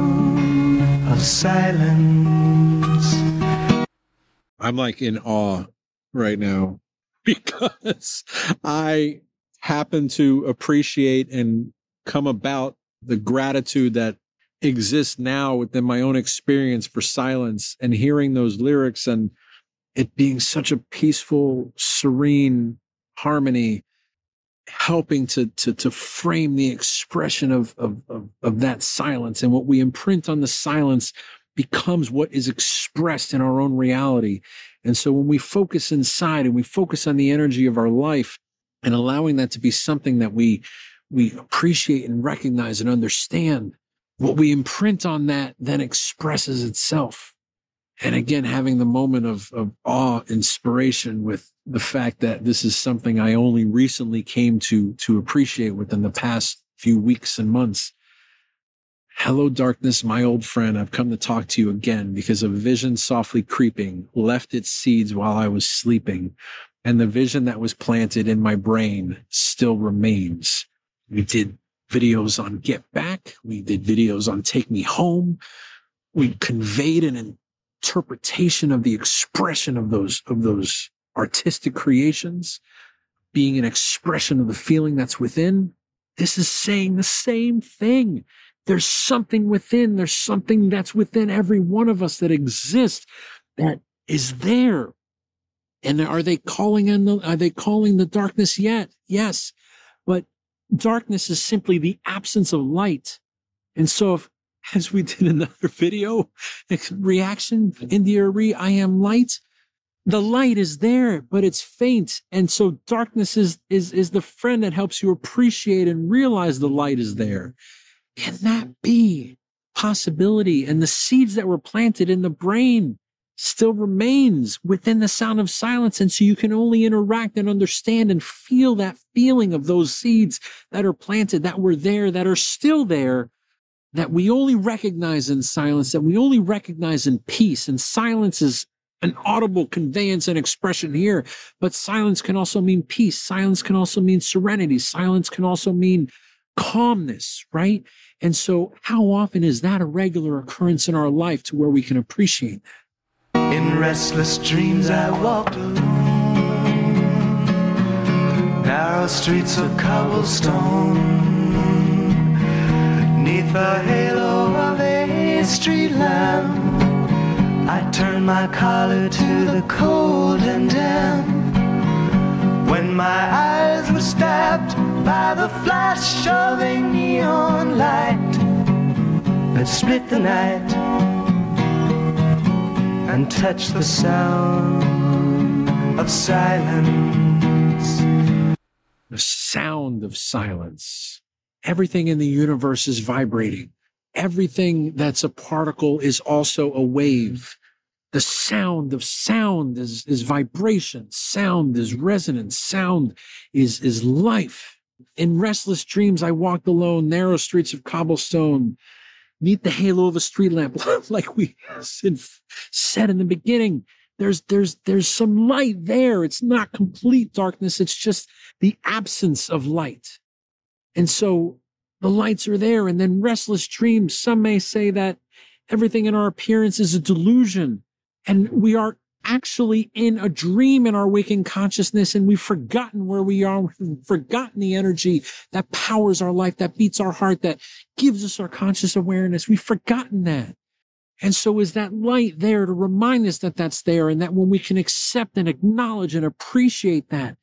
of silence. I'm like in awe right now because I happen to appreciate and come about the gratitude that exists now within my own experience for silence and hearing those lyrics and it being such a peaceful, serene harmony, helping to frame the expression of that silence, and what we imprint on the silence becomes what is expressed in our own reality. And so when we focus inside and we focus on the energy of our life and allowing that to be something that we appreciate and recognize and understand, what we imprint on that then expresses itself. And again, having the moment of awe, inspiration with the fact that this is something I only recently came to appreciate within the past few weeks and months. Hello, darkness, my old friend. I've come to talk to you again because a vision softly creeping left its seeds while I was sleeping. And the vision that was planted in my brain still remains. We did videos on Get Back. We did videos on Take Me Home. We conveyed an interpretation of the expression of those artistic creations being an expression of the feeling that's within. This is saying the same thing. There's something within. There's something that's within every one of us that exists, that is there. And are they calling the darkness yet? Yes. But darkness is simply the absence of light. And so as we did another video reaction, India Re, I Am Light, the light is there, but it's faint. And so darkness is the friend that helps you appreciate and realize the light is there. Can that be possibility? And the seeds that were planted in the brain still remains within the sound of silence. And so you can only interact and understand and feel that feeling of those seeds that are planted, that were there, that are still there, that we only recognize in silence, that we only recognize in peace. And silence is an audible conveyance and expression here, but silence can also mean peace. Silence can also mean serenity. Silence can also mean calmness, right? And so how often is that a regular occurrence in our life to where we can appreciate that? In restless dreams I walked alone, narrow streets of cobblestone, neath the halo of a street lamp, I turned my collar to the cold and damp, when my eyes were stabbed by the flash of a neon light that split the night and touched the sound of silence. The sound of silence. Everything in the universe is vibrating. Everything that's a particle is also a wave. The sound of sound is vibration. Sound is resonance. Sound is life. In restless dreams, I walked alone, narrow streets of cobblestone, neath the halo of a street lamp, like we said in the beginning. There's some light there. It's not complete darkness. It's just the absence of light. And so the lights are there. And then restless dreams, some may say that everything in our appearance is a delusion. And we are actually in a dream in our waking consciousness. And we've forgotten where we are. We've forgotten the energy that powers our life, that beats our heart, that gives us our conscious awareness. We've forgotten that. And so is that light there to remind us that that's there, and that when we can accept and acknowledge and appreciate that,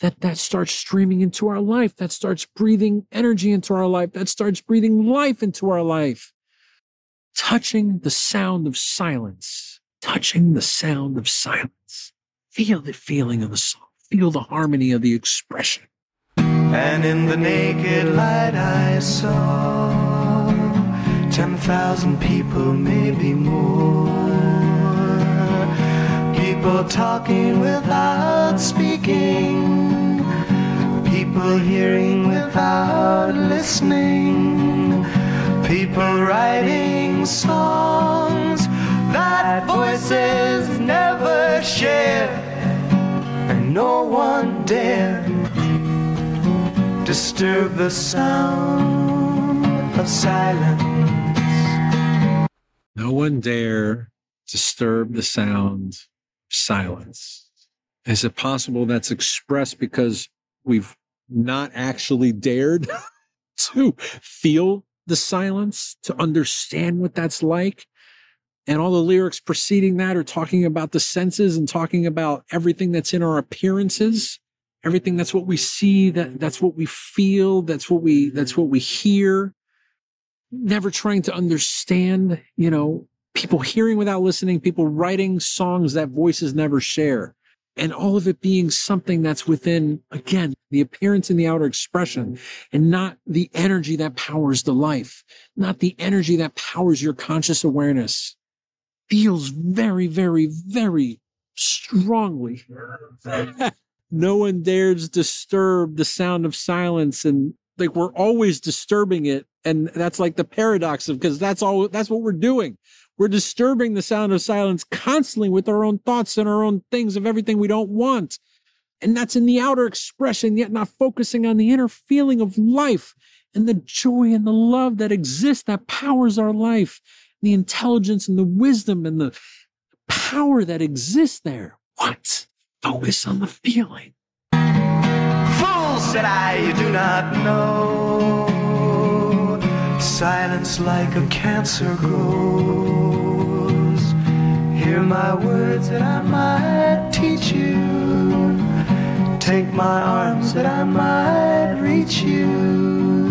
that starts streaming into our life, that starts breathing energy into our life, that starts breathing life into our life. Touching the sound of silence, touching the sound of silence. Feel the feeling of the song, feel the harmony of the expression. And in the naked light I saw 10,000 people, maybe more. People talking without speaking. People hearing without listening. People writing songs that voices never share. And no one dare disturb the sound of silence. No one dare disturb the sound of silence. Is it possible that's expressed because we've not actually dared to feel the silence, to understand what that's like? And all the lyrics preceding that are talking about the senses and talking about everything that's in our appearances, everything that's what we see, that's what we feel, that's what we hear. Never trying to understand, people hearing without listening, people writing songs that voices never share. And all of it being something that's within, again, the appearance and the outer expression, and not the energy that powers the life, not the energy that powers your conscious awareness. Feels very, very, very strongly. No one dares disturb the sound of silence, and like we're always disturbing it. And that's like the paradox of, because that's what we're doing. We're disturbing the sound of silence constantly with our own thoughts and our own things of everything we don't want. And that's in the outer expression, yet not focusing on the inner feeling of life and the joy and the love that exists, that powers our life, the intelligence and the wisdom and the power that exists there. What? Focus on the feeling. Fool, said I, you do not know. Silence like a cancer grows. Hear my words that I might teach you. Take my arms that I might reach you.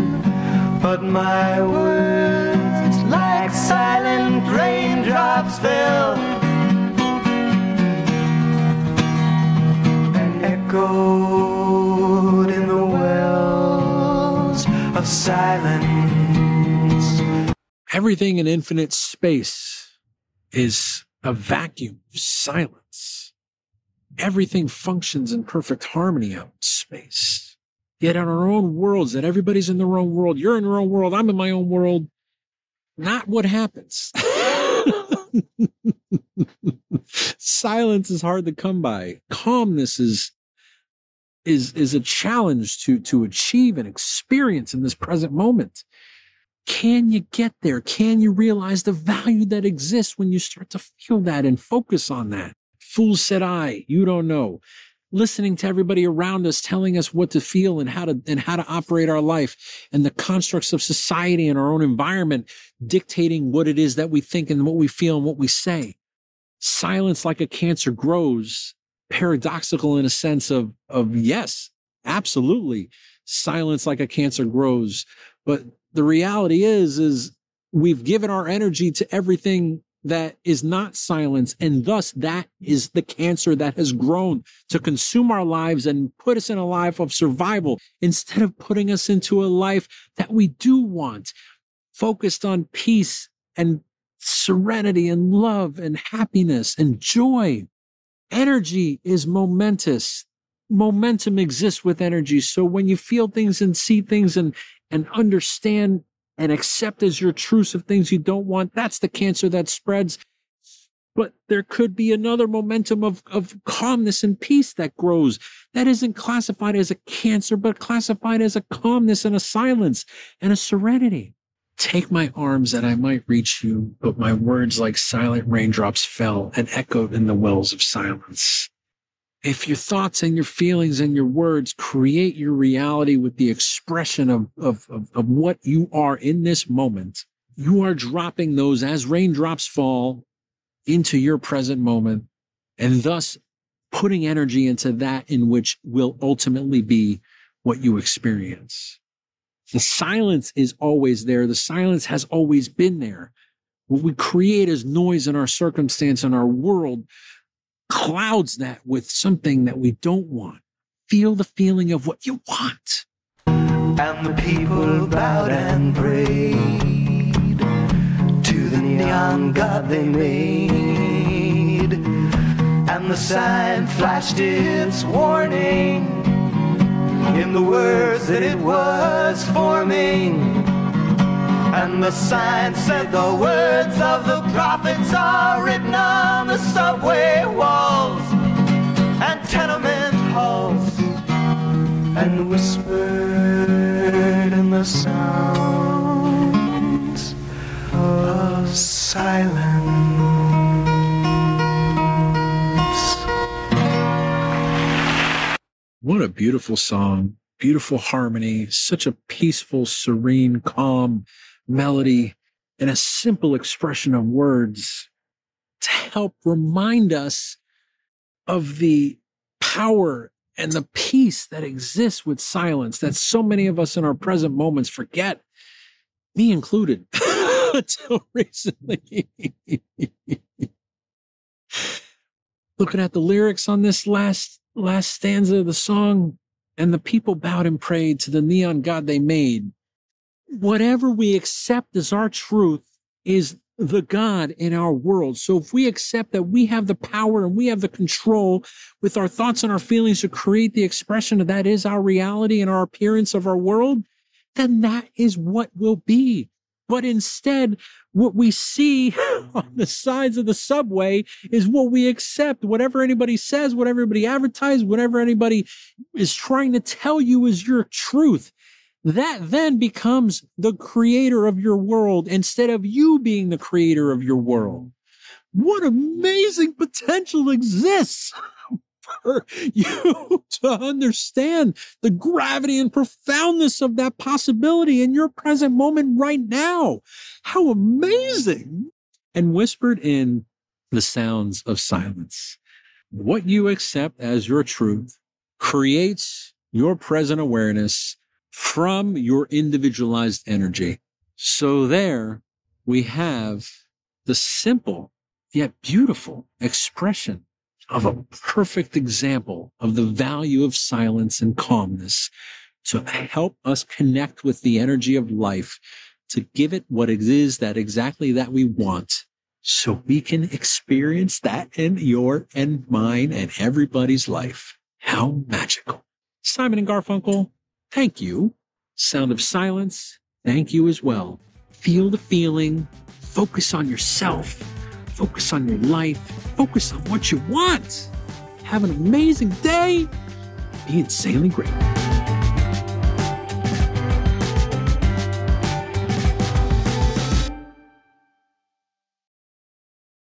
But my words like silent raindrops fell and echoed in the wells of silence. Everything in infinite space is a vacuum of silence. Everything functions in perfect harmony out in space. Yet in our own worlds, that everybody's in their own world, you're in your own world, I'm in my own world, not what happens. Silence is hard to come by. Calmness is a challenge to achieve and experience in this present moment. Can you get there? Can you realize the value that exists when you start to feel that and focus on that? Fool, said I, you don't know. Listening to everybody around us telling us what to feel and how to operate our life, and the constructs of society and our own environment dictating what it is that we think and what we feel and what we say. Silence like a cancer grows, paradoxical in a sense of yes, absolutely. Silence like a cancer grows, but the reality is we've given our energy to everything that is not silence. And thus that is the cancer that has grown to consume our lives and put us in a life of survival instead of putting us into a life that we do want, focused on peace and serenity and love and happiness and joy. Energy is momentous. Momentum exists with energy. So when you feel things and see things and understand and accept as your truths of things you don't want, that's the cancer that spreads. But there could be another momentum of calmness and peace that grows. That isn't classified as a cancer, but classified as a calmness and a silence and a serenity. Take my arms that I might reach you, but my words like silent raindrops fell and echoed in the wells of silence. If your thoughts and your feelings and your words create your reality with the expression of what you are in this moment, you are dropping those as raindrops fall into your present moment, and thus putting energy into that in which will ultimately be what you experience. The silence is always there. The silence has always been there. What we create as noise in our circumstance and our world clouds that with something that we don't want. Feel the feeling of what you want. And the people bowed and prayed to the neon god they made. And the sign flashed its warning in the words that it was forming. And the sign said the words of the prophets are written on the subway walls and tenement halls, and whispered in the sounds of silence. What a beautiful song, beautiful harmony, such a peaceful, serene, calm melody, and a simple expression of words to help remind us of the power and the peace that exists with silence that so many of us in our present moments forget, me included, until recently. Looking at the lyrics on this last stanza of the song, and the people bowed and prayed to the neon god they made. Whatever we accept as our truth is the God in our world. So if we accept that we have the power and we have the control with our thoughts and our feelings to create the expression of that is our reality and our appearance of our world, then that is what will be. But instead, what we see on the sides of the subway is what we accept. Whatever anybody says, whatever everybody advertises, whatever anybody is trying to tell you is your truth, that then becomes the creator of your world instead of you being the creator of your world. What amazing potential exists for you to understand the gravity and profoundness of that possibility in your present moment right now. How amazing. And whispered in the sounds of silence. What you accept as your truth creates your present awareness from your individualized energy. So there we have the simple yet beautiful expression of a perfect example of the value of silence and calmness to help us connect with the energy of life, to give it what it is that exactly that we want, so we can experience that in your and mine and everybody's life. How magical. Simon and Garfunkel, thank you. Sound of Silence, thank you as well. Feel the feeling. Focus on yourself. Focus on your life. Focus on what you want. Have an amazing day. Be insanely grateful.